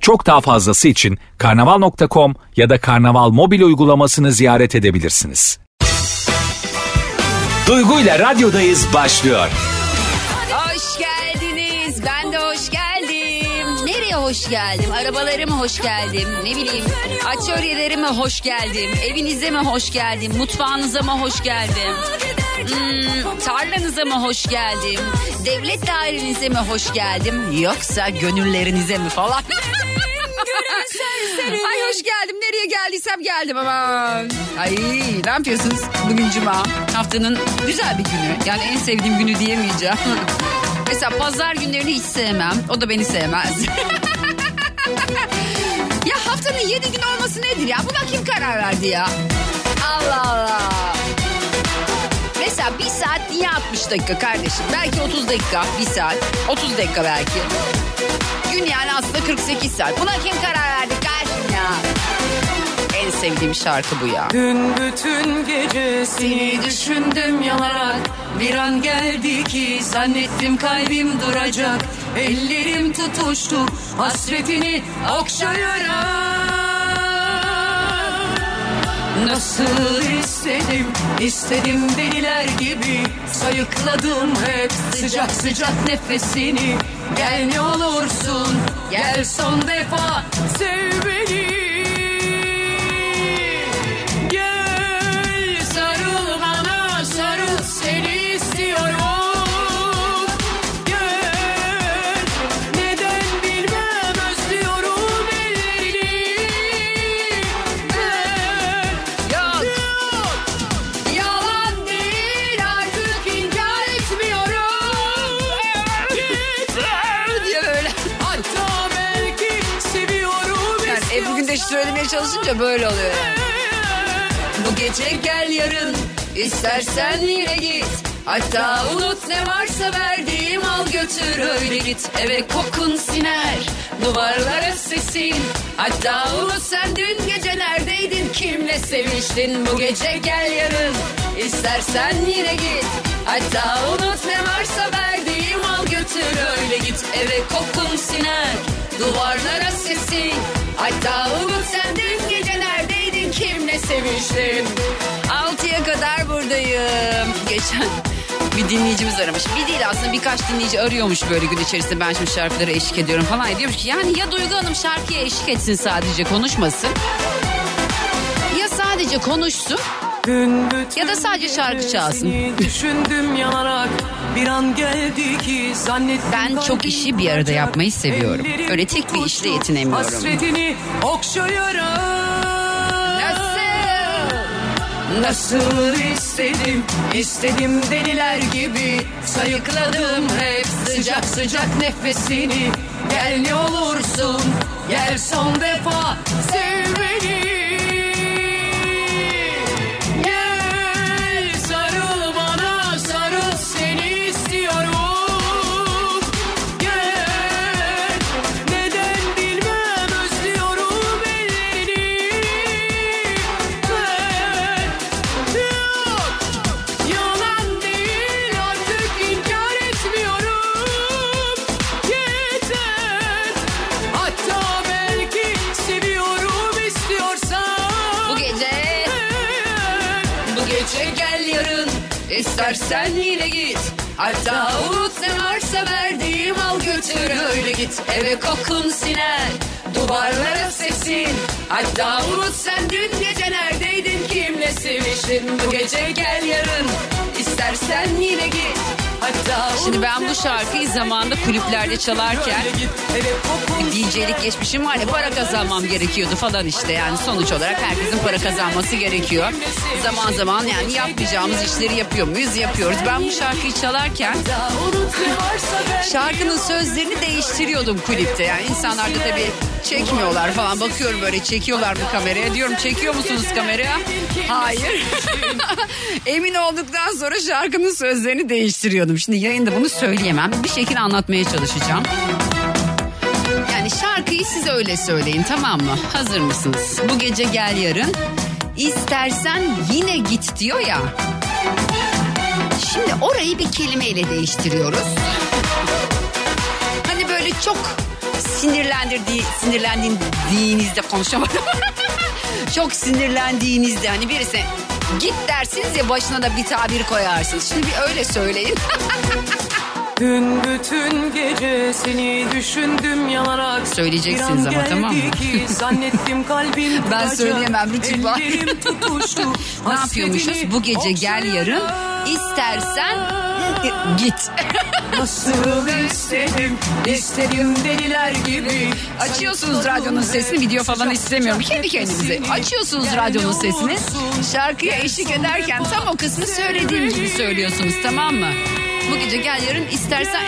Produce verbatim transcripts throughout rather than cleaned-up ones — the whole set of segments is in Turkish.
Çok daha fazlası için karnaval nokta com ya da karnaval mobil uygulamasını ziyaret edebilirsiniz. Duygu'yla radyodayız başlıyor. Hoş geldiniz. Ben de hoş geldim. Nereye hoş geldim? Arabalarıma hoş geldim. Ne bileyim, atölyelerime hoş geldim. Evinize mi hoş geldim? Mutfağınıza mı hoş geldim? Hmm, tarlanıza mı hoş geldim? Devlet dairenize mi hoş geldim? Yoksa gönüllerinize mi falan? Ay hoş geldim, nereye geldiysem geldim ama. Ay ne yapıyorsunuz? Bugün cuma, haftanın güzel bir günü. Yani en sevdiğim günü diyemeyeceğim. Mesela pazar günlerini hiç sevmem. O da beni sevmez. Ya haftanın yedi gün olması nedir ya? Buna kim karar verdi ya? Allah Allah. Mesela bir saat niye altmış dakika kardeşim? Belki otuz dakika, bir saat, otuz dakika belki. Gün yani aslında kırk sekiz saat. Buna kim karar verdi kardeşim ya? En sevdiğim şarkı bu ya. Dün bütün gece seni düşündüm yalarak. Bir an geldi ki zannettim kalbim duracak. Ellerim tutuştu hasretini okşayarak. Nasıl istedim, istedim deliler gibi. Sayıkladım hep sıcak sıcak nefesini. Gel ne olursun, gel son defa sev beni. Gel sarıl bana, sarıl, seni istiyorum. Söylemeye çalışınca böyle oluyor. Bu gece gel yarın, istersen yine git. Hatta unut ne varsa verdiğim, al götür öyle git. Eve kokun siner, duvarlara sesin. Hatta unut sen dün gece neredeydin, kimle seviştin. Bu gece gel yarın, istersen yine git. Hatta unut ne varsa verdiğim, al götür öyle git. Eve kokun siner, duvarlara sesin. Hatta unut sen dün gece neredeydin, kimle seviştin. Altıya kadar buradayım. Geçen bir dinleyicimiz aramış. Bir değil aslında, birkaç dinleyici arıyormuş böyle gün içerisinde. Ben şimdi şarkılara eşlik ediyorum falan. Diyormuş ki yani ya Duygu Hanım şarkıya eşlik etsin sadece, konuşmasın. Ya sadece konuşsun. Ya da sadece şarkı çalsın. Düşündüm yanarak. Bir an geldi ki zannettim. Ben çok işi bir arada yapmayı seviyorum. Öyle tek bir işle yetinemiyorum. Hasretini okşayarak. Nasıl? Nasıl istedim? İstedim deliler gibi. Sayıkladım hep sıcak sıcak nefesini. Gel ne olursun, gel son defa sev beni. İstersen yine git. Hatta unut ne varsa verdiğim, al götür öyle git. Eve kokun siner, duvarlara sesin. Hatta unut sen dün gece neredeydin, kimle seviştin. Bu gece gel yarın, istersen yine git. Hatta şimdi ben bu şarkıyı zamanında kulüplerde çalarken D J'lik geçmişim var ya, para kazanmam gerekiyordu falan işte. Yani sonuç olarak herkesin para kazanması gerekiyor. Zaman zaman yani yapmayacağımız işleri yapıyor muyuz? Yapıyoruz. Ben bu şarkıyı çalarken şarkının sözlerini değiştiriyordum kulüpte. Yani insanlar da tabii çekmiyorlar falan. Bakıyorum böyle, çekiyorlar bu kameraya. Diyorum çekiyor musunuz kameraya? Hayır. Emin olduktan sonra şarkının sözlerini değiştiriyordum. Şimdi yayında bunu söyleyemem. Bir şekilde anlatmaya çalışacağım. Yani şarkıyı siz öyle söyleyin, tamam mı? Hazır mısınız? Bu gece gel yarın. İstersen yine git diyor ya. Şimdi orayı bir kelimeyle değiştiriyoruz. Hani böyle çok sinirlendirdiği, sinirlendiğinizde konuşamadım. Çok sinirlendiğinizde hani birisi git dersiniz ya, başına da bir tabir koyarsınız. Şimdi bir öyle söyleyin. Dün bütün gece seni düşündüm yanarak. Söyleyeceksiniz ama, tamam mı? Zannettim kalbim. Ben söyleyemem bütün var. Ne yapıyormuşuz? Bu gece gel yarın, istersen git. Nasıl istedim, istedim deliler gibi. Açıyorsunuz radyonun sesini, video falan istemiyorum. Kendi kendinize açıyorsunuz radyonun sesini. Şarkıya eşlik ederken tam o kısmı söylediğiniz gibi söylüyorsunuz, tamam mı? Bu gece gel yarın, istersen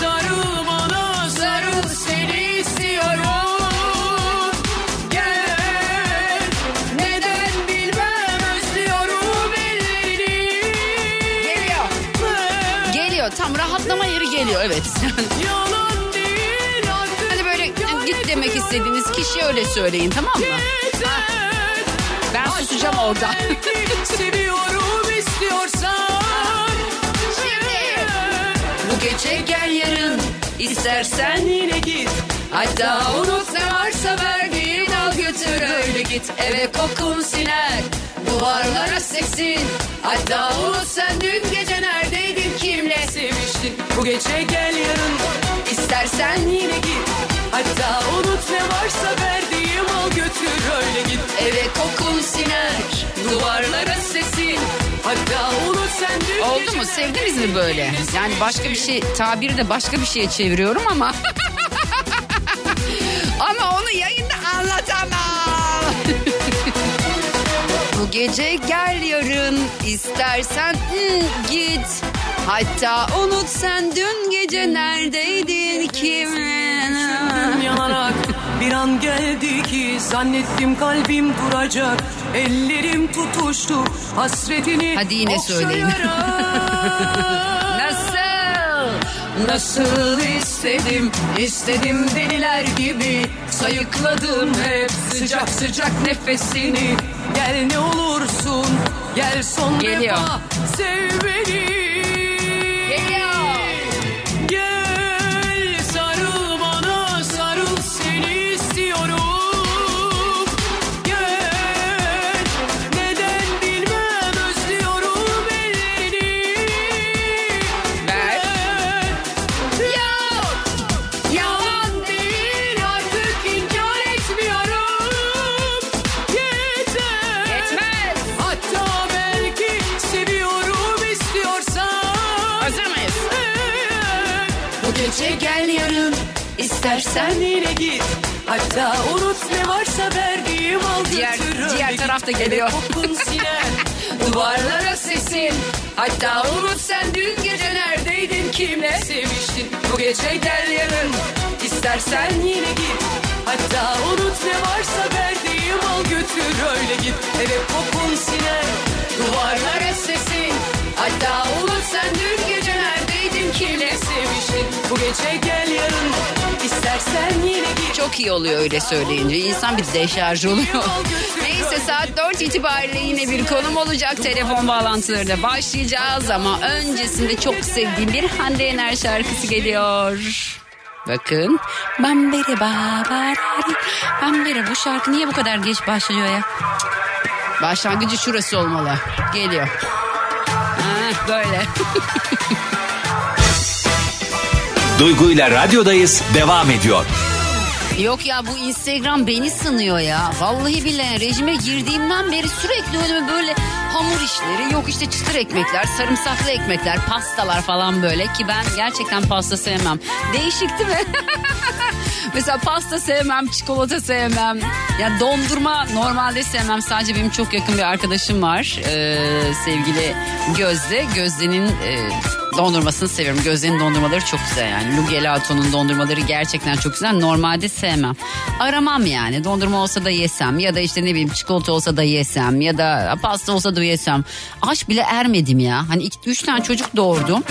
sarıl bana, sarıl seni istiyorum. Gel, neden bilmem, özlüyorum ellerini. Geliyor. Geliyor, tam rahatlama yeri geliyor, evet. Hani böyle git demek istediğiniz kişi öyle söyleyin, tamam mı? Ha. Ben susacağım orada. Seviyorum istiyorsan. Gece gel yarın, istersen yine git. Hatta unut ne varsa verdiğin, al götür öyle git. Eve kokun siner, duvarlara seksin. Hatta unut sen dün gece neredeydin, kimle seviştin. Bu gece gel yarın, istersen yine git. Hatta unut ne varsa verdiğim, al götür öyle git. Eve kokun siner, duvarlara seksin. Oldu mu? Sevdiniz mi böyle? Yani başka bir şey, tabiri de başka bir şeye çeviriyorum ama. Ama onu yayında anlatamam. Bu gece gel yarın, istersen git. Hatta unut sen dün gece neredeydin, kimle? Yanarak bir an geldi ki zannettim kalbim duracak. Ellerim tutuştu hasretini. Hadi yine söyleyin. Nasıl? Nasıl istedim, istedim deliler gibi. Sayıkladım hep sıcak sıcak nefesini. Gel ne olursun, gel son geliyor. Defa sev beni. İstersen yine git. Hatta unut ne varsa verdiğim al diğer, götür. Diğer tarafta geliyor. Duvarlara sesin. Hatta unut sen dün gece neredeydin, kimle seviştin. Bu gece gel yarın, İstersen yine git. Hatta unut ne varsa verdiğim al götür öyle git. Eve kokun siner, duvarlara sesin. Hatta unut sen dün gece neredeydin, kimle seviştin. Bu gece gel yarın, İstersen yine git. Çok iyi oluyor öyle söyleyince. İnsan bir deşarj oluyor. Neyse, saat dört itibariyle yine bir konum olacak. Telefon bağlantılarına başlayacağız ama öncesinde çok sevdiğim bir Hande Yener şarkısı geliyor. Bakın. Bambere babara. Bambere, bu şarkı niye bu kadar geç başlıyor ya? Başlangıcı şurası olmalı. Geliyor. Ha, böyle. Duygu'yla radyodayız devam ediyor. Yok ya, bu Instagram beni sınıyor ya. Vallahi billahi rejime girdiğimden beri sürekli önüme böyle hamur işleri, yok işte çıtır ekmekler, sarımsaklı ekmekler, pastalar falan böyle ki ben gerçekten pasta sevmem. Değişik değil mi? Mesela pasta sevmem, çikolata sevmem. Ya dondurma normalde sevmem. Sadece benim çok yakın bir arkadaşım var. Ee, sevgili Gözde. Gözde'nin e, dondurmasını seviyorum. Gözde'nin dondurmaları çok güzel yani. Luguelato'nun dondurmaları gerçekten çok güzel. Normalde sevmem. Aramam yani. Dondurma olsa da yesem ya da işte ne bileyim çikolata olsa da yesem ya da pasta olsa da yesem. Aç bile ermedim ya. Hani iki, üç tane çocuk doğurdum.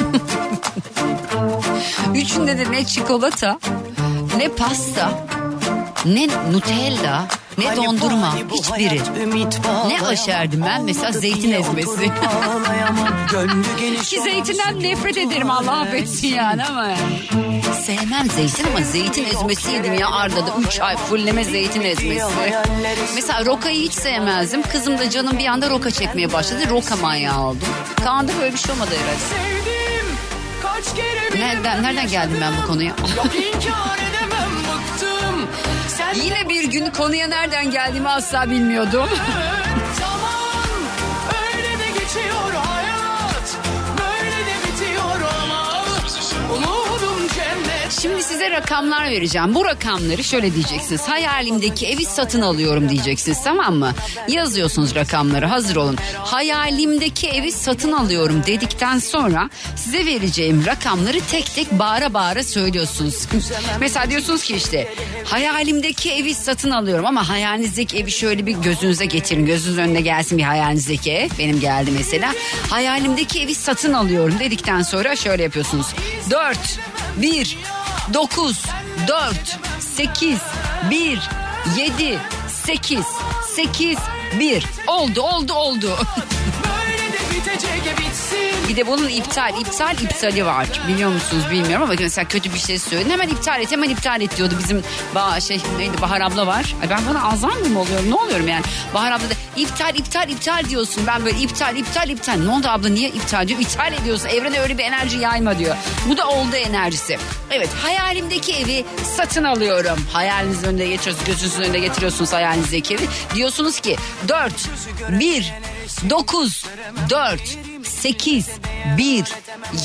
Üçünde de ne çikolata, ne pasta, ne Nutella, ne hani dondurma, hani hiçbiri. Ne aşerdim ben mesela zeytin ezmesi. Ki zeytinden nefret ederim Allah affetsin yani ama yani. Sevmem zeytin ama zeytin ezmesi yedim ya Arda'da. Üç ay fulleme zeytin ezmesi. Mesela rokayı hiç sevmezdim. Kızım da canım bir anda roka çekmeye başladı. Roka manyağı oldum. Kaan'da böyle bir şey olmadı herhalde. Nereden, nereden geldim ben bu konuya? Yine bir gün konuya nereden geldiğimi asla bilmiyordum. Şimdi size rakamlar vereceğim. Bu rakamları şöyle diyeceksiniz. Hayalimdeki evi satın alıyorum diyeceksiniz, tamam mı? Yazıyorsunuz rakamları, hazır olun. Hayalimdeki evi satın alıyorum dedikten sonra size vereceğim rakamları tek tek bağıra bağıra söylüyorsunuz. Mesela diyorsunuz ki işte hayalimdeki evi satın alıyorum ama hayalinizdeki evi şöyle bir gözünüze getirin. Gözünüz önüne gelsin bir hayalinizdeki ev. Benim geldi mesela. Hayalimdeki evi satın alıyorum dedikten sonra şöyle yapıyorsunuz. Dört, bir... Dokuz, dört, sekiz, bir, yedi, sekiz, sekiz, bir. Oldu, oldu, oldu. Bir de bunun iptal, iptal, iptali var. Biliyor musunuz bilmiyorum ama mesela kötü bir şey söyledin. Hemen iptal et, hemen iptal et diyordu bizim bah- şey neydi Bahar abla var. Ay ben bana Alzheimer mı oluyorum, ne oluyorum yani? Bahar abla da iptal, iptal, iptal diyorsun. Ben böyle iptal, iptal, iptal. Ne oldu abla niye iptal diyor? İptal ediyorsun. Evrene öyle bir enerji yayma diyor. Bu da oldu enerjisi. Evet, hayalimdeki evi satın alıyorum. Hayalinizin önüne getiriyorsunuz, gözünüzün önüne getiriyorsunuz hayalinizdeki evi. Diyorsunuz ki dört, bir, dokuz, dört, sekiz, bir,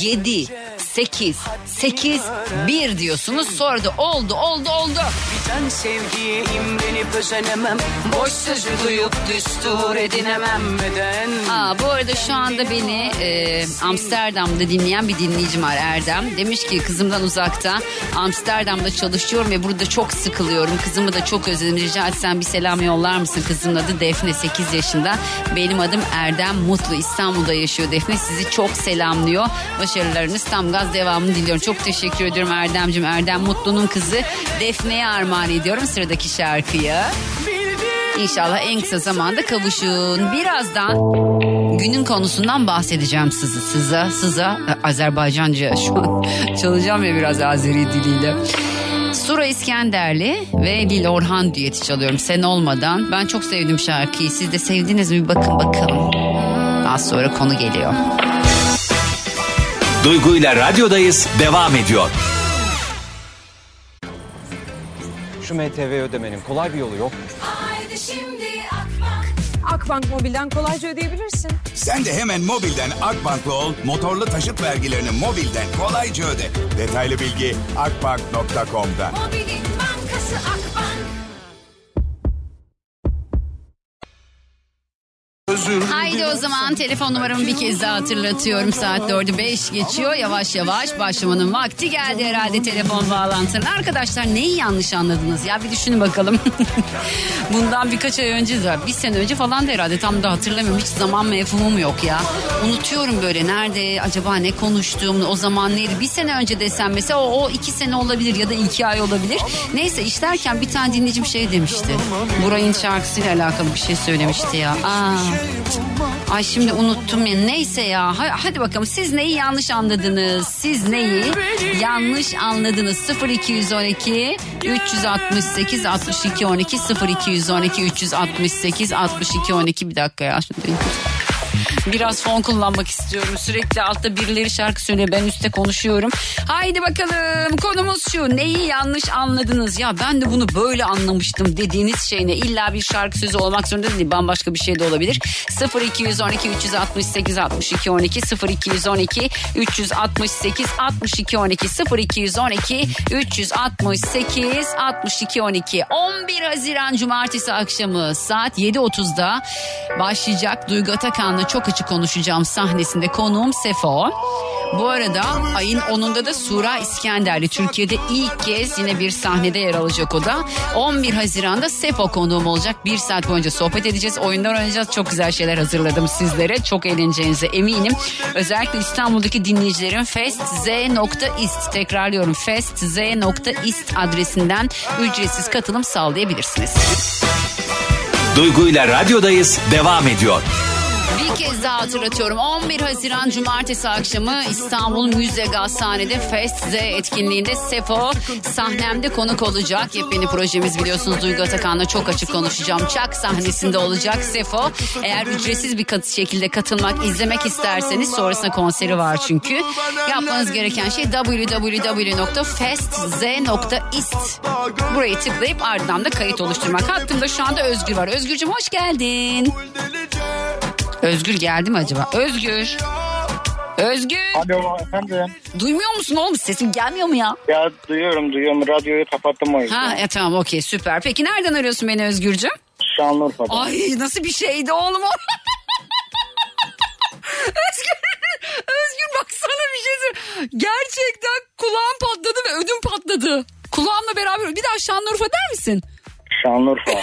yedi, sekiz, sekiz, bir diyorsunuz. Sonra da oldu, oldu, oldu. Biten sevgiye imrenip özenemem. Boş sözü duyup düstur edinemem beden. Aa, bu arada şu anda beni e, Amsterdam'da dinleyen bir dinleyicim var, Erdem. Demiş ki kızımdan uzakta Amsterdam'da çalışıyorum ve burada çok sıkılıyorum. Kızımı da çok özledim. Rica etsen bir selam yollar mısın? Kızımın adı Defne, sekiz yaşında. Benim adım Erdem Mutlu. İstanbul'da yaşıyor Defne. Sizi çok selamlıyor. Başarılarınız tam gaz, devamını diliyorum. Çok teşekkür ediyorum Erdem'cim. Erdem Mutlu'nun kızı Defne'ye armağan ediyorum sıradaki şarkıyı. İnşallah en kısa zamanda kavuşun. Birazdan günün konusundan bahsedeceğim sizi. Size, size Azerbaycanca şu an çalacağım ya biraz Azeri diliyle. Sura İskenderli ve Dil Orhan düeti çalıyorum sen olmadan. Ben çok sevdim şarkıyı. Siz de sevdiniz mi? Bakın bakalım. Az sonra konu geliyor. Duygu'yla radyodayız devam ediyor. Şu M T V ödemenin kolay bir yolu yok mu? Haydi şimdi Akbank. Akbank Mobil'den kolayca ödeyebilirsin. Sen de hemen mobilden Akbank'la ol. Motorlu taşıt vergilerini mobilden kolayca öde. Detaylı bilgi akbank nokta com'da. Mobilin bankası Akbank. Haydi o zaman telefon numaramı bir kez daha hatırlatıyorum. Saat dördü beş geçiyor. Yavaş yavaş başlamanın vakti geldi herhalde telefon bağlantısının. Arkadaşlar neyi yanlış anladınız? Ya bir düşünün bakalım. Bundan birkaç ay önce de, bir sene önce falan da herhalde tam da hatırlamıyorum. Hiç zaman mefhumum yok ya. Unutuyorum böyle nerede acaba ne konuştuğum, o zaman neydi? Bir sene önce desem mesela o, o iki sene olabilir ya da iki ay olabilir. Neyse işlerken bir tane dinleyicim şey demişti. Buray'ın şarkısıyla alakalı bir şey söylemişti ya. Aa. Ay şimdi unuttum ya. Neyse ya. Hadi bakalım siz neyi yanlış anladınız? Siz neyi yanlış anladınız? sıfır iki on iki üç altı sekiz altı iki on iki sıfır iki on iki üç altı sekiz altı iki on iki bir dakika ya. Şimdi Biraz fon kullanmak istiyorum. Sürekli altta birileri şarkı söylüyor. Ben üstte konuşuyorum. Haydi bakalım, konumuz şu. Neyi yanlış anladınız? Ya ben de bunu böyle anlamıştım dediğiniz şey ne? İlla bir şarkı sözü olmak zorunda değil. Bambaşka bir şey de olabilir. sıfır iki on iki üç altı sekiz altı iki on iki sıfır iki on iki üç altı sekiz altı iki on iki sıfır iki on iki üç altı sekiz altı iki on iki on bir Haziran Cumartesi akşamı saat yedi otuzda başlayacak Duygu Atakan'la Çok Açık Konuşacağım sahnesinde konuğum Sefo. Bu arada ayın onunda da Sura İskenderli Türkiye'de ilk kez yine bir sahnede yer alacak o da. on bir Haziran'da Sefo konuğum olacak. Bir saat boyunca sohbet edeceğiz, oyunlar oynayacağız. Çok güzel şeyler hazırladım sizlere. Çok eğleneceğinize eminim. Özellikle İstanbul'daki dinleyicilerin Fest Z.ist, tekrarlıyorum Fest Z.ist adresinden ücretsiz katılım sağlayabilirsiniz. Duygu'yla radyodayız devam ediyor. Bir kez daha hatırlatıyorum. on bir Haziran Cumartesi akşamı İstanbul Müze Gazhane'de Fest Z etkinliğinde Sefo sahnemde konuk olacak. Yepyeni projemiz biliyorsunuz, Duygu Atakan'la Çok Açık Konuşacağım. Çak sahnesinde olacak Sefo. Eğer ücretsiz bir kat- şekilde katılmak, izlemek isterseniz, sonrasında konseri var çünkü. Yapmanız gereken şey double-u double-u double-u nokta fest z nokta ist. Burayı tıklayıp ardından da kayıt oluşturmak. Hattımda şu anda Özgür var. Özgürcüğüm hoş geldin. Özgür geldi mi acaba? Özgür. Özgür. Alo efendim. Duymuyor musun oğlum? Sesim gelmiyor mu ya? Ya duyuyorum duyuyorum. Radyoyu kapattım o yüzden. Ha e, tamam okey süper. Peki nereden arıyorsun beni Özgürcüğüm? Şanlıurfa'da. Ay nasıl bir şeydi oğlum o? Özgür. Özgür baksana bir şey söyleyeyim. Gerçekten kulağım patladı ve ödüm patladı. Kulağımla beraber bir daha Şanlıurfa der misin? Şanlıurfa.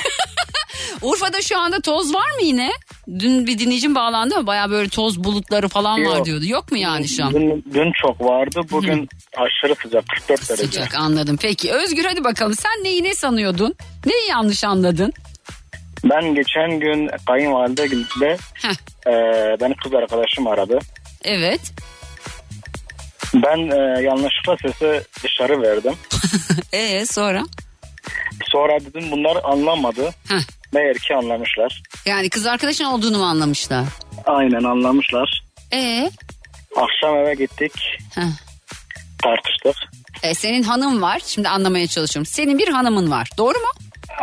Urfa'da şu anda toz var mı yine? Dün bir dinleyicim bağlandı ama baya böyle toz bulutları falan yok. Var diyordu. Yok mu yani şu an? Dün, dün çok vardı. Bugün Hı. aşırı sıcak. kırk dört derece. Sıcak anladım. Peki Özgür hadi bakalım. Sen neyi ne sanıyordun? Neyi yanlış anladın? Ben geçen gün kayınvalidemle e, beni kız arkadaşım aradı. Evet. Ben e, yanlışlıkla sesi dışarı verdim. Eee sonra? Sonra dedim bunlar anlamadı. Heh. Meğer ki anlamışlar. Yani kız arkadaşın olduğunu mu anlamışlar? Aynen anlamışlar. Ee? Akşam eve gittik. Heh. Tartıştık. E, senin hanım var. Şimdi anlamaya çalışıyorum. Senin bir hanımın var. Doğru mu?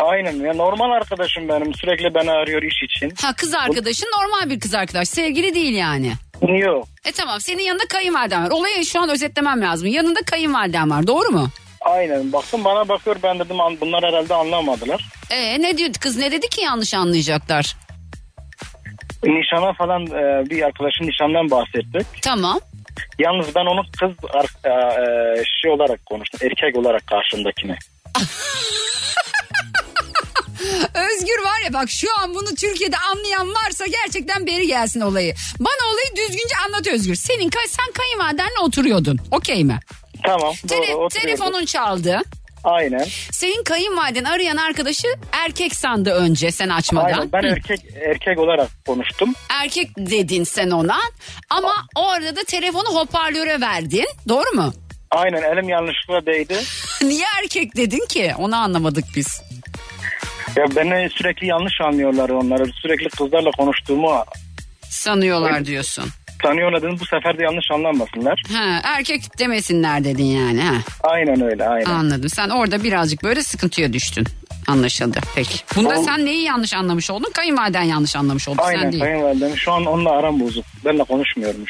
Aynen. Ya normal arkadaşım benim. Sürekli beni arıyor iş için. Ha kız arkadaşın Bu... normal bir kız arkadaş. Sevgili değil yani. Yok. E tamam. Senin yanında kayınvaliden var. Olayı şu an özetlemem lazım. Yanında kayınvaliden var. Doğru mu? Aynen. Baktım bana bakıyor, ben dedim bunlar herhalde anlamadılar. Ee ne diyor kız, ne dedi ki yanlış anlayacaklar? Nişana falan e, bir arkadaşın nişandan bahsettik. Tamam. Yalnız ben onu kız e, şey olarak konuştum, erkek olarak karşımdakine. Özgür var ya bak, şu an bunu Türkiye'de anlayan varsa gerçekten beri gelsin olayı. Bana olayı düzgünce anlat Özgür. Senin sen kayınvalidenle oturuyordun. Okey mi? Tamam. Tele- doğru, telefonun çaldı. Aynen. Senin kayınvaliden arayan arkadaşı erkek sandı önce sen açmadan. Aynen, ben Hı. erkek erkek olarak konuştum. Erkek dedin sen ona ama A- orada da telefonu hoparlöre verdin. Doğru mu? Aynen, elim yanlışlıkla değdi. Niye erkek dedin ki? Onu anlamadık biz. Ya beni sürekli yanlış anlıyorlar onları. Sürekli kızlarla konuştuğumu sanıyorlar ben... diyorsun. Tanıyorlar dedim, bu sefer de yanlış anlamasınlar. Ha, erkek demesinler dedin yani. Ha. Aynen öyle, aynen. Anladım. Sen orada birazcık böyle sıkıntıya düştün. Anlaşıldı. Peki. Bunda o... sen neyi yanlış anlamış oldun? Kayınvaliden yanlış anlamış oldu. Aynen, sen değil. Aynen kayınvaliden. Şu an onunla aram bozuk. Benle konuşmuyorum.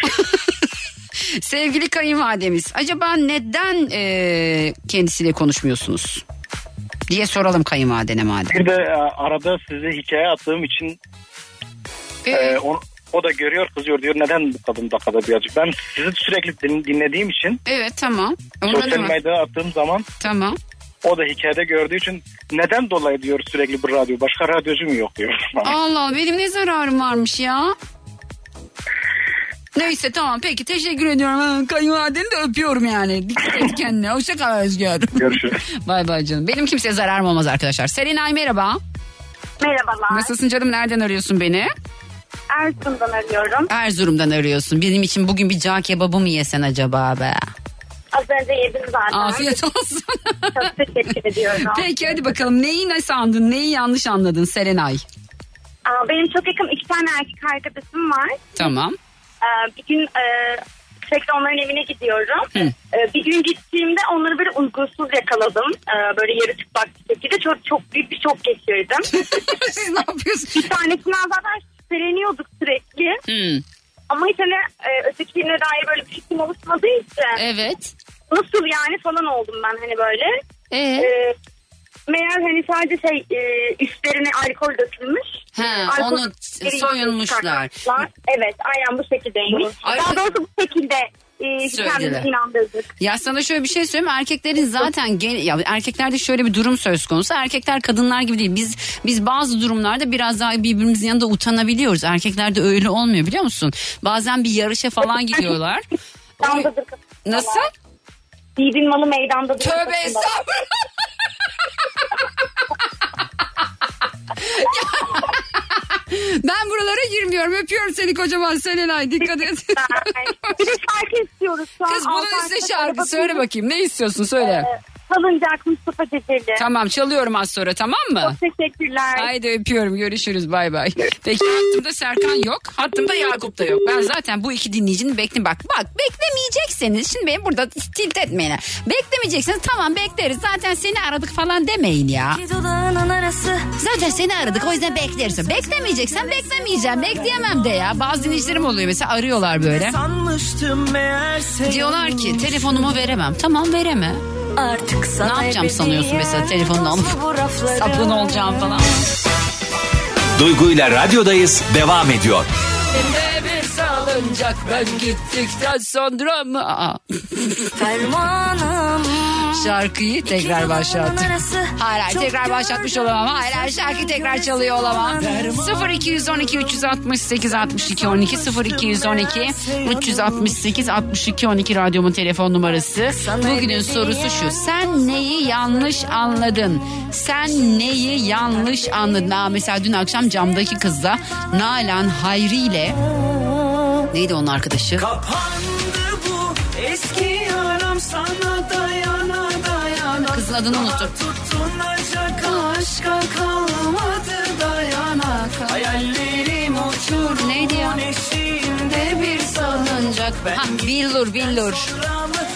Sevgili kayınvalidemiz, acaba neden e, kendisiyle konuşmuyorsunuz diye soralım kayınvalidene madem. Bir de arada size hikaye attığım için ee... e, onu... O da görüyor, kızıyor, diyor neden bu kadın da kadar birazcık. Ben sizi sürekli dinlediğim için. Evet tamam. Sosyal medyaya attığım zaman. Tamam. O da hikayede gördüğü için neden dolayı diyor sürekli bu radyo. Başka radyocu mu yok diyor. Allah benim ne zararım varmış ya. Neyse tamam peki, teşekkür ediyorum. Kayınvalideni de öpüyorum yani. Dikkat et kendine. Hoşça kal Özgür. Görüşürüz. Bay bay canım. Benim kimseye zararım olmaz arkadaşlar. Selinay merhaba. Merhabalar. Nasılsın canım, nereden arıyorsun beni? Erzurum'dan arıyorum. Erzurum'dan arıyorsun. Benim için bugün bir cağ kebabı mı yesen acaba be? Az önce yedim zaten. Afiyet olsun. Çok teşekkür ediyorum. Peki hadi bakalım. Neyi ne sandın? Neyi yanlış anladın Serenay? Benim çok yakın iki tane erkek arkadaşım var. Tamam. Bir gün sürekli onların evine gidiyorum. Hı. Bir gün gittiğimde onları böyle uygunsuz yakaladım. Böyle yarı çıplak bir şekilde. Çok, çok büyük bir şok geçirdim. Siz ne yapıyorsunuz? Bir tanesinden zaten şüpheleniyorduk sürekli. Hı. Ama hiç hani ötekine dair böyle bir fikrim oluşmadığı için. Evet. Nasıl yani falan oldum ben hani böyle. Ee? Ee, meğer hani sadece şey e, üstlerine alkol dökülmüş. He, alkol onu soyunmuşlar. Takmışlar. Evet, aynen bu şekildeymiş. Ay- Daha doğrusu bu şekilde kendimizi inandırdık. Ya sana şöyle bir şey söyleyeyim. Erkeklerin zaten gene, ya erkeklerde şöyle bir durum söz konusu. Erkekler kadınlar gibi değil. Biz biz bazı durumlarda biraz daha birbirimizin yanında utanabiliyoruz. Erkeklerde öyle olmuyor biliyor musun? Bazen bir yarışa falan gidiyorlar. o, nasıl? Dibin malı meydandadır. Tövbe estağfurullah. Ben buralara girmiyorum. Öpüyorum seni kocaman Selenay. Dikkat et. Bir de şarkı istiyoruz şu an. Kız bunun üstüne şarkı söyle bakayım. Ne istiyorsun söyle. Ee, çalınacak Mustafa Ceceli. Tamam çalıyorum az sonra tamam mı? Çok teşekkürler. Haydi öpüyorum görüşürüz bay bay. Peki hattımda Serkan yok. Hattımda Yakup da yok. Ben zaten bu iki dinleyicinin bekleyin. Bak bak beklemeyecekseniz. Şimdi benim burada tilt etmeyin. Beklemeyecekseniz tamam bekleriz. Zaten seni aradık falan demeyin ya. Zaten seni aradık o yüzden bekleriz. Beklemeyeceksen beklemeyeceğim. Bekleyemem de ya. Bazı dinleyicilerim oluyor mesela arıyorlar böyle. Diyorlar ki telefonumu veremem. Tamam vereme. Artık sana ne yapacağım sanıyorsun mesela telefonunu alıp sapın olacağım falan. Duygu'yla radyodayız devam ediyor. Bir salıncak ben gittikten sonra mı? Aa. Şarkıyı tekrar başlattım. Hala tekrar başlatmış olamam. Hala şarkıyı tekrar çalıyor olamam. sıfır iki on iki üç altı sekiz altı iki on iki sıfır iki on iki üç altı sekiz altı iki on iki radyomun telefon numarası. Bugünün sorusu şu. Sen neyi yanlış anladın? Sen neyi yanlış anladın? Aa, mesela dün akşam camdaki kızla Nalan Hayri ile neydi onun arkadaşı? Kapandı bu eski yaram sana dayana dayana. Kızın adını unuttum. Tutunacak aşka kalmadı dayana. Hayallerim uçur. Neydi ya? Neşimde bir salıncak. Ha, Billur Billur.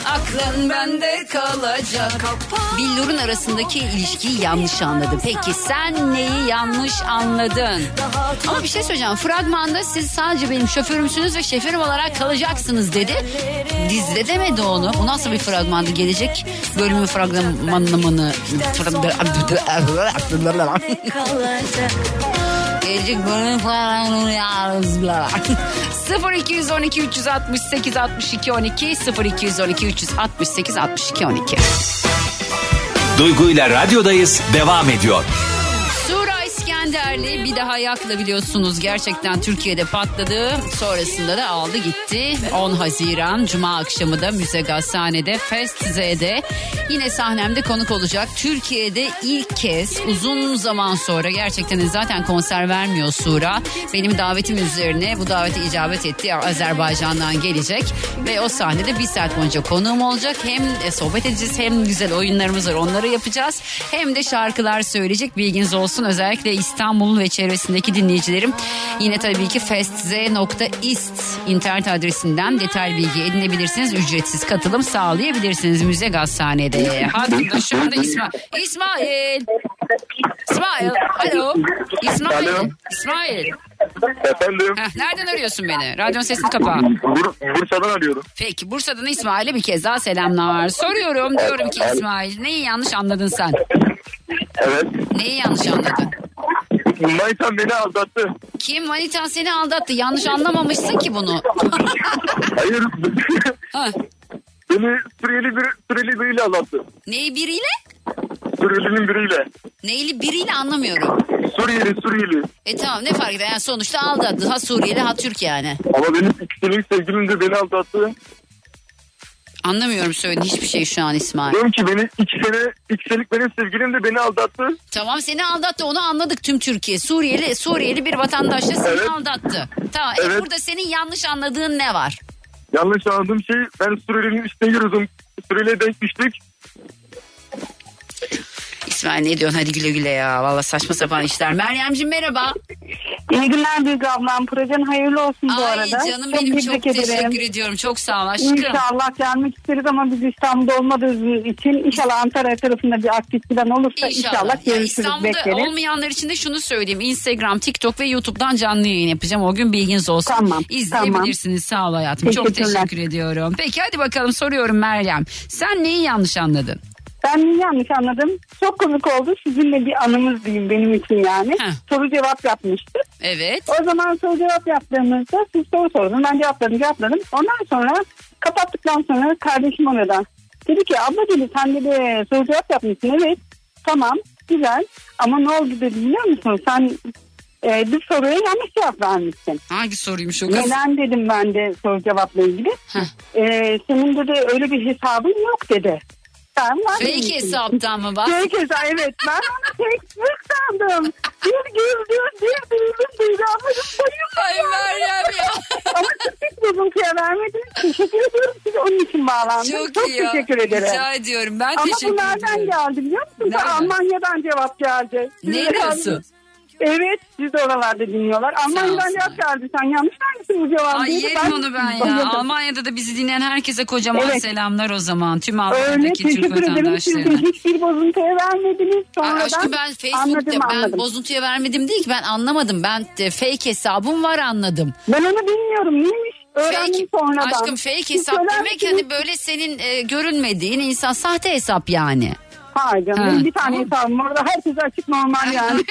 Aklın bende kalacak. Billur'un arasındaki ilişkiyi yanlış anladı. Peki sen neyi yanlış anladın? Ama bir şey söyleyeceğim. Fragmanda siz sadece benim şoförümsünüz ve şoförüm olarak kalacaksınız dedi. Dizide demedi onu. Bu nasıl bir fragmandı? Gelecek bölümün fragmanını... Gelecek bölümün fragmanını yalnızlar. sıfır iki on iki üç altı sekiz altı iki on iki sıfır iki on iki üç altı sekiz altı iki on iki Duygu'yla radyodayız devam ediyor. Sura İskenderli bir daha yakla biliyorsunuz gerçekten Türkiye'de patladı. Sonrasında da aldı gitti. on Haziran Cuma akşamı da Müze Gazhane'de Fest Z'de yine sahnemde konuk olacak. Türkiye'de ilk kez uzun zaman sonra gerçekten zaten konser vermiyor Sura. Benim davetim üzerine bu davete icabet etti. Azerbaycan'dan gelecek ve o sahnede bir saat boyunca konuğum olacak. Hem sohbet edeceğiz hem güzel oyunlarımız var onları yapacağız. Hem de şarkılar söyleyecek bilginiz olsun. Özellikle İstanbul ve çevresindeki dinleyicilerim yine tabii ki fest z nokta ist internet adresinden detaylı bilgi edinebilirsiniz. Ücretsiz katılım sağlayabilirsiniz Müze Gazhane'de. Ee, hatta şu anda İsmail. İsmail. İsmail. Alo. İsmail. Alo. İsmail. Efendim. Heh, nereden arıyorsun beni? Radyon sesini kapa. Bur- Bursa'dan arıyorum. Peki Bursa'dan İsmail'e bir kez daha selamlar. Soruyorum diyorum ki İsmail neyi yanlış anladın sen? Evet. Neyi yanlış anladın? Manitan beni aldattı. Kim? Manitan seni aldattı. Yanlış anlamamışsın ki bunu. Hayır. Ha. Beni süreli, bir, süreli biriyle anlattı. Neyi biriyle? Sürelinin biriyle. Neyli biriyle anlamıyorum. Suriyeli Suriyeli. E tamam ne fark eder yani sonuçta aldattı. Ha Suriyeli ha Türk yani. Ama benim ikisinin sevgilim de beni aldattı. Anlamıyorum söylediğin hiçbir şey şu an İsmail. Diyorum ki beni iki sene, iki senelik benim sevgilim de beni aldattı. Tamam seni aldattı onu anladık tüm Türkiye. Suriyeli Suriyeli bir vatandaş da seni evet. aldattı. Tamam evet. E, burada senin yanlış anladığın ne var? Yanlış anladığım şey ben Suriyeli'nin üstüne yürüdüm. Suriyeli'ye denk düştük. İsmail ne diyorsun hadi güle güle ya. Valla saçma sapan işler. Meryemciğim merhaba. İyi günler Duygu ablam. Projen hayırlı olsun bu Ay, arada. Ay canım çok benim çok teşekkür ederim. ediyorum. Çok sağ ol aşkım. İnşallah gelmek isteriz ama biz İstanbul'da olmadığımız için inşallah Antalya tarafında bir aktif plan olursa inşallah, inşallah görüşürüz. İstanbul'da bekleriz. Olmayanlar için de şunu söyleyeyim. Instagram, TikTok ve YouTube'dan canlı yayın yapacağım. O gün bilginiz olsun. Tamam, İzleyebilirsiniz. Tamam. Sağ ol hayatım. Çok teşekkür ediyorum. Peki hadi bakalım soruyorum Meryem. Sen neyi yanlış anladın? Ben niye yanlış anladım? Çok komik oldu. Sizinle bir anımız diyeyim benim için yani. Heh. Soru cevap yapmıştık. Evet. O zaman soru cevap yaptığımızda siz soru sordun. Ben cevapladım cevapladım. Ondan sonra kapattıktan sonra kardeşim oradan dedi ki abla dedi sen de soru cevap yapmışsın. Evet tamam güzel ama ne oldu dedi biliyor musun? Sen e, bir soruya yanlış cevap vermişsin. Hangi soruymuş o kız? Neden dedim ben de soru cevapla ilgili. E, senin dedi öyle bir hesabın yok dedi. Fake hesaptan mı var? Fake hesap evet. Ben onu Facebook sandım. Bir güldüm, bir güldüm, bir güldüm. Ay Meryem ya. Ama çok güldüm ki ya vermediniz. Teşekkür ediyorum size onun için bağlandım. Çok, çok iyi teşekkür ya. ederim. Rica ediyorum. Ben Ama teşekkür ederim. Ama bu nereden geldi biliyor musun? Ben Almanya'dan cevap geldi. Siz ne diyorsun? Evet siz de oralarda dinliyorlar. Almanya'dan cevap geldi. Sen yanlış vermişsin bu cevabı. Ay yerim ben, onu ben ya. Bayıldım. Almanya'da da bizi dinleyen herkese kocaman evet. selamlar o zaman. Tüm Almanya'daki Türk vatandaşlarına. Siz de hiçbir bozuntuya vermediniz. Sonradan Ay aşkım ben Facebook'ta anladım, ben anladım. bozuntuya vermedim değil ki ben anlamadım. Ben fake hesabım var anladım. Ben onu bilmiyorum neymiş? Fake, aşkım fake hesap siz demek hani böyle senin e, görünmediğin insan sahte hesap yani. Hayır canım ha, bir tane tamam. hesabım orada herkese açık normal yani.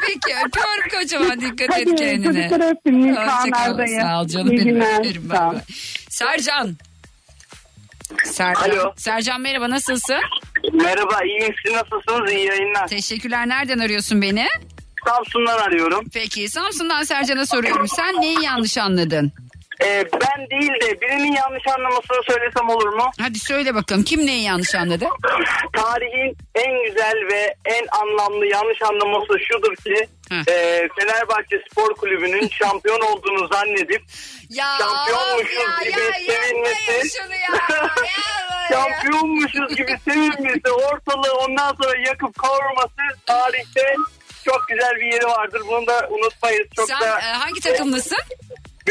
Peki öpüyorum kocaman dikkat Hadi, et kendine. Hadi çocukları öptüm. Hoşçakalın sağ ol canım İyi benim günler. öperim. Sağ ol. Sercan. Sercan. Alo. Sercan merhaba nasılsın? Merhaba iyiyim siz nasılsınız iyi yayınlar. Teşekkürler nereden arıyorsun beni? Samsun'dan arıyorum. Peki Samsun'dan Sercan'a soruyorum sen neyi yanlış anladın? Ee, ben değil de birinin yanlış anlamasını söylesem olur mu? Hadi söyle bakalım. Kim neyi yanlış anladı? Tarihin en güzel ve en anlamlı yanlış anlaması şudur ki e, Fenerbahçe Spor Kulübü'nün şampiyon olduğunu zannedip ya, şampiyonmuşuz ya, gibi ya, sevinmesi ya, ya, şampiyonmuşuz gibi sevinmesi ortalığı ondan sonra yakıp kavurması tarihte çok güzel bir yeri vardır. Bunu da unutmayız. Çok Sen da, e, hangi takımlısın?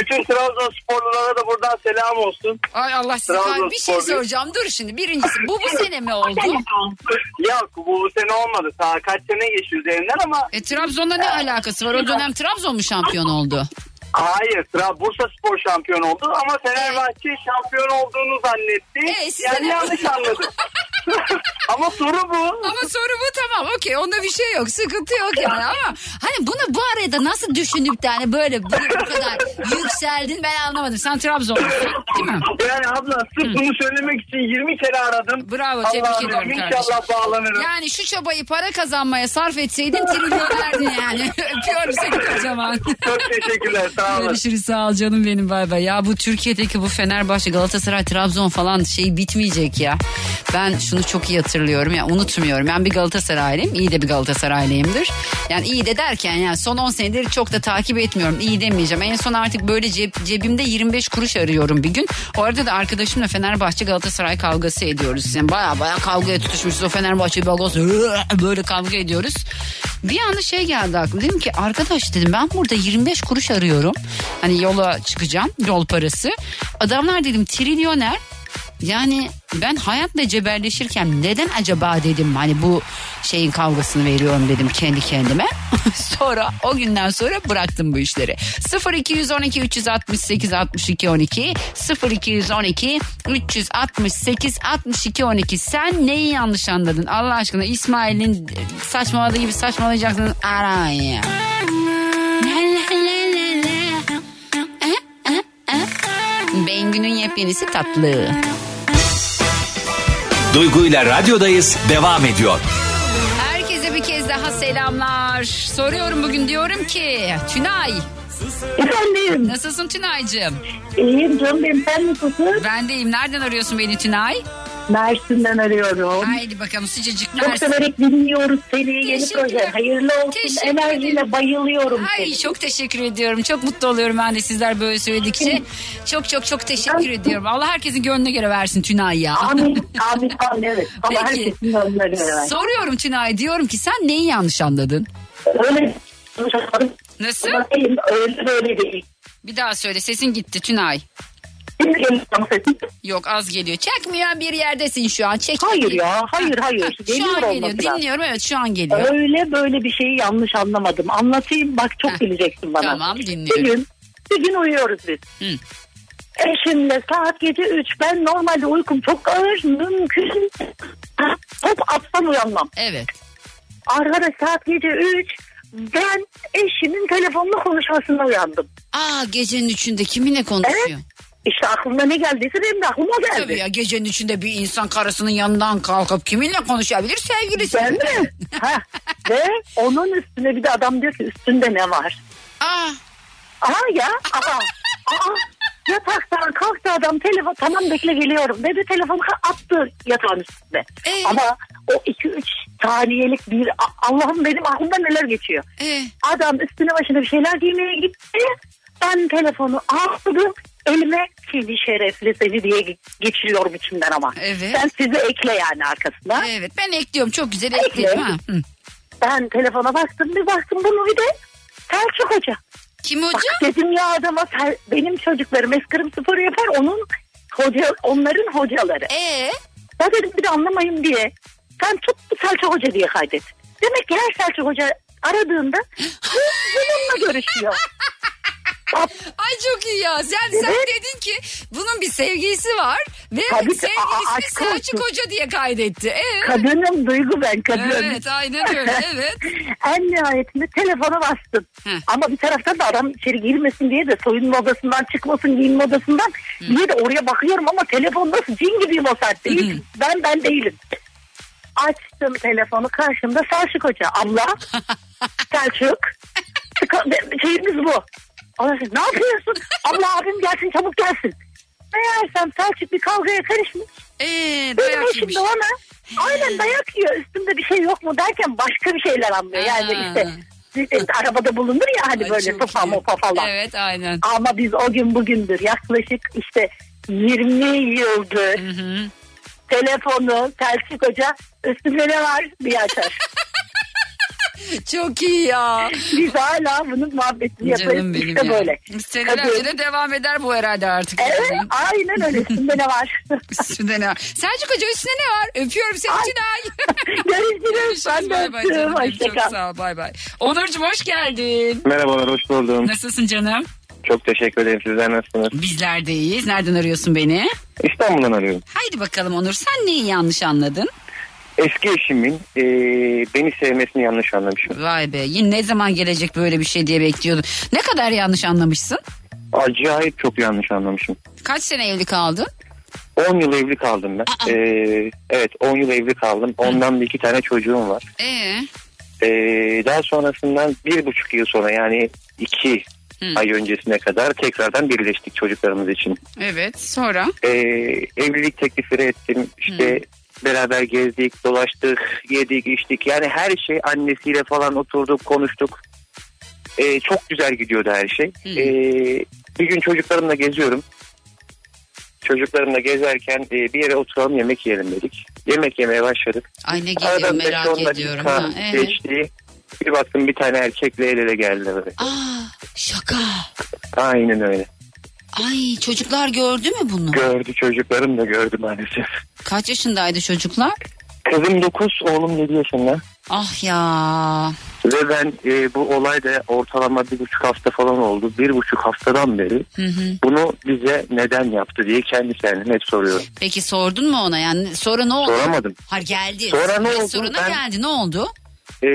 Bütün Trabzon sporlulara da buradan selam olsun. Ay Allah size bir şey soracağım. Dur şimdi birincisi bu bu sene mi oldu? Yok bu bu sene olmadı. Daha kaç sene geçti üzerinden ama. E Trabzon'la ne alakası var? O dönem Trabzon mu şampiyon oldu? Hayır Trabzon Bursa Spor şampiyon oldu ama Fenerbahçe e. şampiyon olduğunu zannetti. E, yani yanlış anladı. Ama soru bu. Ama soru bu tamam okey onda bir şey yok sıkıntı yok yani ama hani bunu bu arada nasıl düşünüp de hani böyle bu kadar yükseldin ben anlamadım. Sen Trabzonlusun değil mi? Yani abla sırf Hı. bunu söylemek için yirmi kere aradım. Bravo Allah tebrik ederim İnşallah bağlanırım. Yani şu çabayı para kazanmaya sarf etseydin trilyonerdin yani. Öpüyorum seni kocaman. Çok teşekkürler sağ olun. Görüşürüz sağ ol canım benim bay bay. Ya bu Türkiye'deki bu Fenerbahçe Galatasaray Trabzon falan şey bitmeyecek ya. Ben şunu çok iyi hatırlıyorum ya yani unutmuyorum. Ben bir Galatasaraylıyım. İyi de bir Galatasaraylıyımdır. Yani iyi de derken yani son on senedir çok da takip etmiyorum. İyi demeyeceğim. En son artık böyle ceb, cebimde yirmi beş kuruş arıyorum bir gün. O arada da arkadaşımla Fenerbahçe Galatasaray kavgası ediyoruz. Yani baya baya kavgaya tutuşmuşuz. O Fenerbahçe böyle kavga ediyoruz. Bir anda şey geldi aklıma. Dedim ki arkadaş dedim ben burada yirmi beş kuruş arıyorum. Hani yola çıkacağım. Yol parası. Adamlar dedim trilyoner. Yani ben hayatla cebelleşirken neden acaba dedim hani bu şeyin kavgasını veriyorum dedim kendi kendime. Sonra o günden sonra bıraktım bu işleri. sıfır iki on iki üç altı sekiz altı iki on iki sıfır iki on iki üç altı sekiz altı iki on iki sen neyi yanlış anladın? Allah aşkına İsmail'in saçmaladığı gibi saçmalayacaksınız. Araya. Bengü'nün yepyenisi tatlı. Duygu'yla radyodayız devam ediyor. Herkese bir kez daha selamlar. Soruyorum bugün diyorum ki Tünay. Efendim. Nasılsın Tünay'cığım? İyiyim canım benim sen nasılsın? Ben de iyiyim. Nereden arıyorsun beni Tünay? Mersin'den arıyorum. Haydi bakalım sıcacık Mersin. Çok severek dinliyoruz seni. Yeni proje. Hayırlı olsun. Enerjiyle bayılıyorum Ay, seni. Çok teşekkür ediyorum. Çok mutlu oluyorum ben de sizler böyle söyledikçe. Çok çok çok teşekkür ediyorum. Allah herkesin gönlüne göre versin Tünay ya. Amin. Amin. Evet. Allah herkesin gönlüne göre versin. Soruyorum Tünay diyorum ki sen neyi yanlış anladın? Öyle yanlış anladım. Nasıl? Ama benim öyle böyle değil. Bir daha söyle, sesin gitti Tünay. Yok, az geliyor. Çekmeyen bir yerdesin şu an. Çek. Hayır ya, hayır hayır. Ha, geliyor, şu an geliyor. Dinliyorum, evet şu an geliyor. Öyle böyle bir şeyi yanlış anlamadım. Anlatayım bak, çok güleceksin bana. Tamam, dinliyorum. Bir gün, bir gün uyuyoruz biz. Hı. Eşimle saat gece üç. Ben normalde uykum çok ağır, mümkün. Top atsam uyanmam. Evet. Arkadaş saat gece üç. Ben eşimin telefonla konuşmasına uyandım. Aa, gecenin üçünde kiminle konuşuyor? Evet. İşte aklımda ne geldiyse benim de aklıma geldi. Tabii ya, gecenin üçünde bir insan karısının yanından kalkıp kiminle konuşabilir, sevgilisi? Ben mi? Ha. Ve onun üstüne bir de adam diyor ki üstünde ne var? Aa. Aha ya. Aha. Aha. Yataktan kalktı adam, telefon, tamam bekle geliyorum dedi, telefonu attı yatağın üstüne. Ee? Ama o iki üç saniyelik bir, Allah'ım benim aklımda neler geçiyor. Ee? Adam üstüne başına bir şeyler giymeye gitti, ben telefonu aldım elime, seni şerefli seni diye geçiriyorum içimden ama. Evet. Sen sizi ekle yani arkasına. Evet, ben ekliyorum, çok güzel ekledim ha. Hı. Ben telefona baktım, bir baktım bunu bir de Selçuk Hoca. Kim hoca? Bak dedim ya adama, benim çocuklarım eskrim sporu yapar, onun hoca, onların hocaları. Ee? Ben dedim bir de anlamayayım diye. Sen tut Selçuk Hoca diye kaydet. Demek ki her Selçuk Hoca aradığında bununla görüşüyor. Ay çok iyi ya. Sen, evet. Sen dedin ki bunun bir sevgilisi var ve sevgilisi Selçuk Hoca diye kaydetti. Evet. Kadınım Duygu ben, kadınım. Evet, aynen öyle, evet. En nihayetinde telefona bastım. Heh. Ama bir taraftan da adam içeri girmesin diye de, soyunma odasından çıkmasın, giyinme odasından diye de oraya bakıyorum ama telefon nasıl cin gibiyim o saatte. Hı-hı. Ben ben değilim. Açtım telefonu, karşımda Selçuk Hoca. Abla, Selçuk, şeyimiz bu. Ne yapıyorsun? Abla abim gelsin, çabuk gelsin. Meğersem Selçuk bir kavgaya karışmış. Eee dayak yemiş. Aynen dayak yiyor. Üstümde bir şey yok mu derken başka bir şeyler anlıyor. Yani işte, işte arabada bulunur ya hani böyle topa mopa falan. Evet aynen. Ama biz o gün bugündür yaklaşık işte yirmi yıldır hı hı. telefonu Selçuk Hoca üstümde ne var diye açar. Çok iyi ya. Biz hala bunun muhabbetini yaparız. İşte ya. Böyle. Senelerce de devam eder bu herhalde artık. Evet yani. Aynen öyle. Üstünde ne var? Üstünde ne var? Selçuk Hoca üstünde ne var? Öpüyorum seni Tünay. Görüşürüz. Ben de öptüm. Hoşçakal. Çok sağ ol. Bay bay. Onurcuğum hoş geldin. Merhabalar, hoş buldum. Nasılsın canım? Çok teşekkür ederim. Sizler nasılsınız? Bizler de iyiyiz. Nereden arıyorsun beni? İstanbul'dan arıyorum. Haydi bakalım Onur. Sen neyi yanlış anladın? Eski eşimin e, beni sevmesini yanlış anlamışım. Vay be, yine ne zaman gelecek böyle bir şey diye bekliyordum. Ne kadar yanlış anlamışsın? Acayip çok yanlış anlamışım. Kaç sene evli kaldın? on yıl evli kaldım ben. Ee, evet on yıl evli kaldım. Ondan da iki tane çocuğum var. Ee? Ee, daha sonrasından bir buçuk yıl sonra yani iki Hı. ay öncesine kadar tekrardan birleştik çocuklarımız için. Evet, sonra? Ee, evlilik teklifleri ettim işte. Hı. Beraber gezdik, dolaştık, yedik, içtik. Yani her şey, annesiyle falan oturduk, konuştuk. Ee, çok güzel gidiyordu her şey. Ee, bir gün çocuklarımla geziyorum. Çocuklarımla gezerken e, bir yere oturalım, yemek yiyelim dedik. Yemek yemeye başladık. Ay ne geliyor, merak ediyorum. Ha, ee? Geçti. Bir baktım bir tane erkekle el ele geldi. Aa, şaka. Aynen öyle. Ay çocuklar gördü mü bunu? Gördü, çocuklarım da gördü maalesef. Kaç yaşındaydı çocuklar? Kızım dokuz, oğlum yedi yaşında. Ah ya. Ve ben e, bu olay da ortalama bir buçuk hafta falan oldu. Bir buçuk haftadan beri hı hı. bunu bize neden yaptı diye kendi kendime hep soruyorum. Peki sordun mu ona yani? Sonra ne oldu? Soramadım. Hayır geldi. Sonra ne oldu? Soruna ben, geldi ne oldu? E,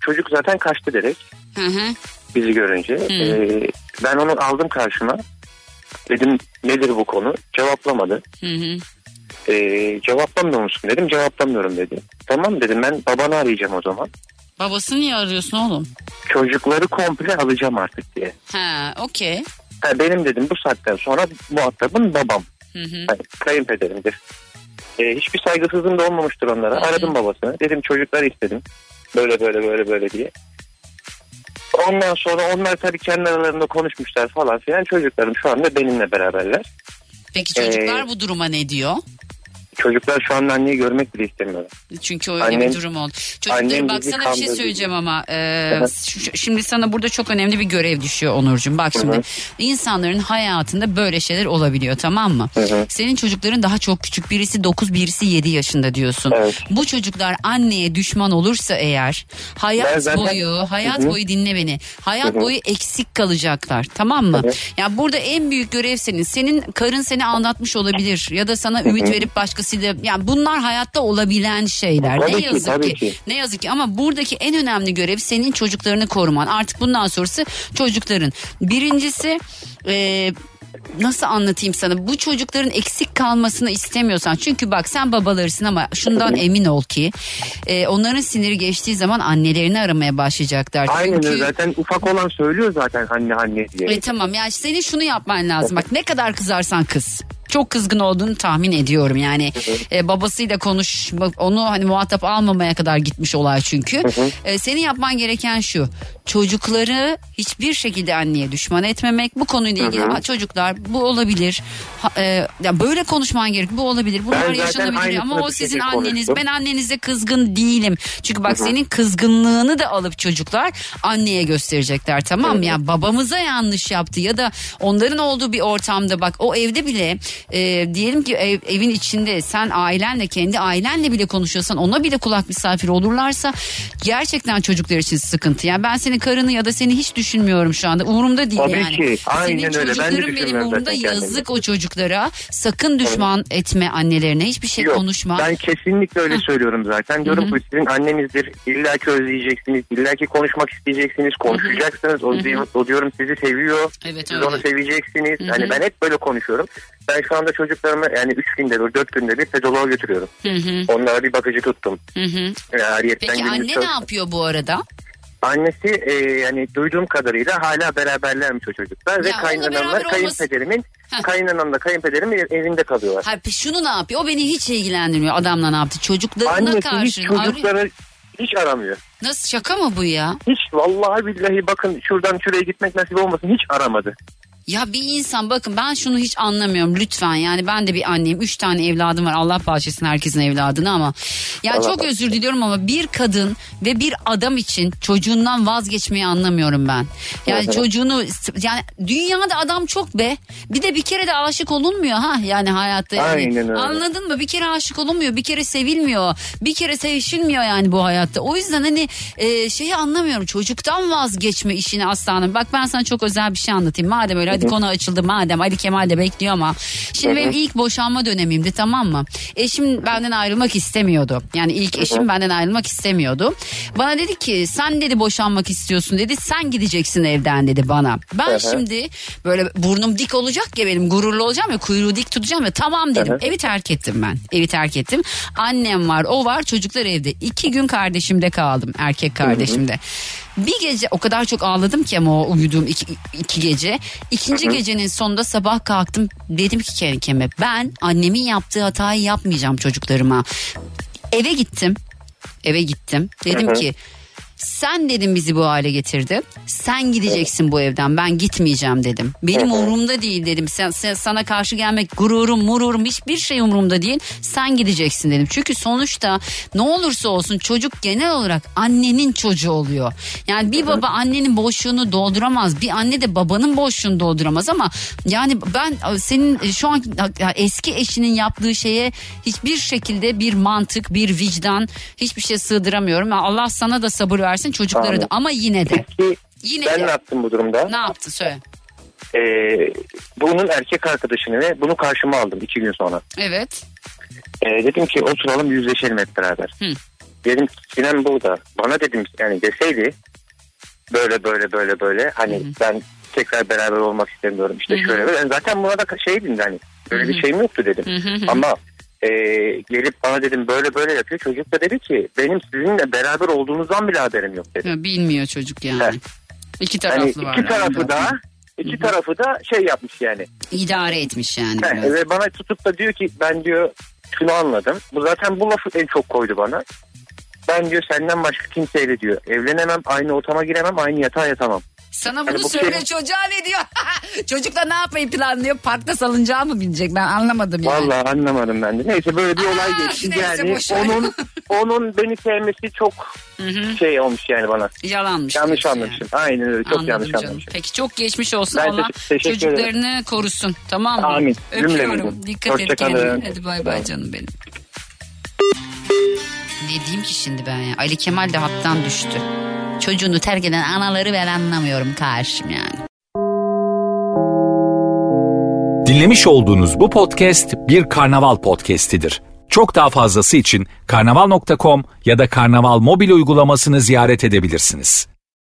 çocuk zaten kaçtı direkt. Hı hı. Bizi görünce. Hı. E, ben onu aldım karşıma. Dedim nedir bu konu? Cevaplamadı. Hı hı. Ee, cevaplamıyor musun dedim. Cevaplamıyorum dedi. Tamam dedim, ben babanı arayacağım o zaman. Babasını niye arıyorsun oğlum? Çocukları komple alacağım artık diye. Ha, okey. Benim dedim bu saatten sonra muhatabım babam. Hı hı. Yani kayınpederimdir. Ee, hiçbir saygısızlığım da olmamıştır onlara. Hı hı. Aradım babasını. Dedim çocukları istedim. Böyle böyle böyle böyle diye. Ondan sonra onlar tabii kendi aralarında konuşmuşlar falan filan. Çocuklarım şu anda benimle beraberler. Peki çocuklar ee, bu duruma ne diyor? çocuklar şu anda anneyi görmek bile istemiyorlar. Çünkü öyle annem, bir durum oldu. Çocuklarım baksana bir şey söyleyeceğim ama e, şimdi sana burada çok önemli bir görev düşüyor Onurcuğum. Bak şimdi Hı-hı. insanların hayatında böyle şeyler olabiliyor, tamam mı? Hı-hı. Senin çocukların daha çok küçük, birisi dokuz birisi yedi yaşında diyorsun. Evet. Bu çocuklar anneye düşman olursa eğer hayat zaten... boyu hayat Hı-hı. boyu dinle beni. Hayat Hı-hı. boyu eksik kalacaklar, tamam mı? Ya yani burada en büyük görev senin. Senin karın seni anlatmış olabilir ya da sana ümit verip başkasıyla, yani bunlar hayatta olabilen şeyler. Tabii ne yazık ki, ki. ki. Ne yazık ki ama buradaki en önemli görev senin çocuklarını koruman. Artık bundan sonrası çocukların. Birincisi eee nasıl anlatayım sana, bu çocukların eksik kalmasını istemiyorsan, çünkü bak sen babalarısın ama şundan emin ol ki e, onların siniri geçtiği zaman annelerini aramaya başlayacaklar. Aynen çünkü... zaten ufak olan söylüyor zaten anne anne diye. E tamam yani senin şunu yapman lazım, bak ne kadar kızarsan kız. Çok kızgın olduğunu tahmin ediyorum yani e, babasıyla konuş, onu hani muhatap almamaya kadar gitmiş olay çünkü. E, senin yapman gereken şu: çocukları hiçbir şekilde anneye düşman etmemek. Bu konuyla ilgili ha, çocuklar bu olabilir, ha, e, yani böyle konuşman gerek, bu olabilir, bunlar yaşanabilir ama o sizin anneniz, konuştum. Ben annenize kızgın değilim çünkü bak Hı-hı. senin kızgınlığını da alıp çocuklar anneye gösterecekler, tamam mı? Yani babamıza yanlış yaptı ya da onların olduğu bir ortamda, bak o evde bile E, diyelim ki ev, evin içinde sen ailenle, kendi ailenle bile konuşuyorsan ona bile kulak misafiri olurlarsa gerçekten çocuklar için sıkıntı. Yani ben senin karını ya da seni hiç düşünmüyorum şu anda, umurumda değil. Tabii yani. Ki. Aynen senin öyle. Çocukların benim umurumda, yazık kendimi. O çocuklara. Sakın düşman evet. etme annelerine, hiçbir şey Yok, konuşma. Ben kesinlikle öyle Heh. söylüyorum zaten. Diyorum ki sizin annenizdir, illa ki özleyeceksiniz, illa ki konuşmak isteyeceksiniz, konuşacaksınız. O, o diyorum sizi seviyor, evet, siz öyle. Onu seveceksiniz. Hı-hı. Hani ben hep böyle konuşuyorum. Ben şu anda çocuklarımı yani üç günde bir, dört günde bir pedoloğa götürüyorum. Hı hı. Onlara bir bakıcı tuttum. Hı hı. Yani peki anne ne yapıyor bu arada? Annesi e, yani duyduğum kadarıyla hala beraberlermiş o çocuklar ya ve kaynanamlar kayınpederimin olması... kayınanamla kayınpederimin evinde kalıyorlar. Ha, şunu ne yapıyor? O beni hiç ilgilendirmiyor. Adamla ne yaptı? Çocuklarına annesi karşı. Annesi hiç çocuklara hiç aramıyor. Nasıl, şaka mı bu ya? Hiç vallahi billahi, bakın şuradan şuraya gitmek nasip olmasın, hiç aramadı. Ya bir insan, bakın ben şunu hiç anlamıyorum lütfen, yani ben de bir anneyim, üç tane evladım var, Allah bağışlasın herkesin evladını ama ya yani çok özür diliyorum ama bir kadın ve bir adam için çocuğundan vazgeçmeyi anlamıyorum ben. Yani evet. çocuğunu, yani dünyada adam çok be, bir de bir kere de aşık olunmuyor ha yani hayatta yani. Anladın mı, bir kere aşık olunmuyor, bir kere sevilmiyor, bir kere sevişilmiyor yani bu hayatta. O yüzden hani e, şeyi anlamıyorum, çocuktan vazgeçme işini aslanım. Bak ben sana çok özel bir şey anlatayım madem öyle. Hadi konu açıldı madem. Ali Kemal de bekliyor ama. Şimdi benim ilk boşanma dönemimdi, tamam mı? Eşim benden ayrılmak istemiyordu. Yani ilk eşim benden ayrılmak istemiyordu. Bana dedi ki sen dedi boşanmak istiyorsun dedi. Sen gideceksin evden dedi bana. Ben şimdi böyle burnum dik olacak ya benim, gururlu olacağım ve kuyruğu dik tutacağım ve tamam dedim. Evi terk ettim ben. Evi terk ettim. Annem var, o var, çocuklar evde. İki gün kardeşimde kaldım. Erkek kardeşimde. Bir gece o kadar çok ağladım ki ama o uyuduğum iki, iki gece. İkinci Hı-hı. gecenin sonunda sabah kalktım. Dedim ki kendi kendime, ben annemin yaptığı hatayı yapmayacağım çocuklarıma. Eve gittim. Eve gittim. Dedim Hı-hı. ki sen dedim bizi bu hale getirdin. Sen gideceksin bu evden. Ben gitmeyeceğim dedim. Benim umurumda değil dedim. Sen, sen sana karşı gelmek, gururum, mururum, hiçbir şey umurumda değil. Sen gideceksin dedim. Çünkü sonuçta ne olursa olsun çocuk genel olarak annenin çocuğu oluyor. Yani bir baba annenin boşluğunu dolduramaz. Bir anne de babanın boşluğunu dolduramaz ama yani ben senin şu an eski eşinin yaptığı şeye hiçbir şekilde bir mantık, bir vicdan, hiçbir şey sığdıramıyorum. Allah sana da sabır versin çocuklara tamam. da ama yine de. Peki, yine ben de. Ne yaptım bu durumda? Ne yaptın söyle. Ee, bunun erkek arkadaşını ve bunu karşıma aldım iki gün sonra. Evet. Ee, dedim ki oturalım yüzleşelim hep beraber. Hı. Dedim Sinem burada. Bana dedim yani deseydi böyle böyle böyle böyle hani Hı. ben tekrar beraber olmak istemiyorum işte Hı. şöyle böyle. Yani zaten buna da şeydim hani böyle Hı. bir şeyim yoktu dedim. Hı. Ama Ee, gelip bana dedim böyle böyle yapıyor. Çocuk da dedi ki benim sizinle beraber olduğunuzdan bile haberim yok dedi. Ya bilmiyor çocuk yani. He. İki taraflı yani var. İki tarafı da var. İki Hı-hı. tarafı da şey yapmış yani. İdare etmiş yani. He, ve bana tutup da diyor ki ben diyor şunu anladım. Bu zaten bu lafı en çok koydu bana. Ben diyor senden başka kimseyle diyor evlenemem, aynı otama giremem, aynı yatağa yatamam. Sana bunu yani bu söyle şey... çocuğa ne diyor? Çocukla ne yapmayı planlıyor? Parkta salıncağa mı binecek? Ben anlamadım yani. Vallahi anlamadım ben de. Neyse böyle bir Aa, olay geçti yani. Onun onun beni sevmesi çok Hı-hı. şey olmuş yani bana. Yalanmış. Yanlış anlamışım. Yani. Aynen öyle. Çok Anladım yanlış anlamışım. Peki çok geçmiş olsun. Ben Allah çocuklarını ederim. Korusun. Tamam mı? Amin. Öpüyorum. Cümlemizin. Dikkat Hoşça et kendine. Hadi bay bay canım benim. Ne diyeyim ki şimdi ben ya? Ali Kemal de hattan düştü. Çocuğunu terk eden anaları ben anlamıyorum karşım yani. Dinlemiş olduğunuz bu podcast bir karnaval podcastidir. Çok daha fazlası için karnaval nokta com ya da karnaval mobil uygulamasını ziyaret edebilirsiniz.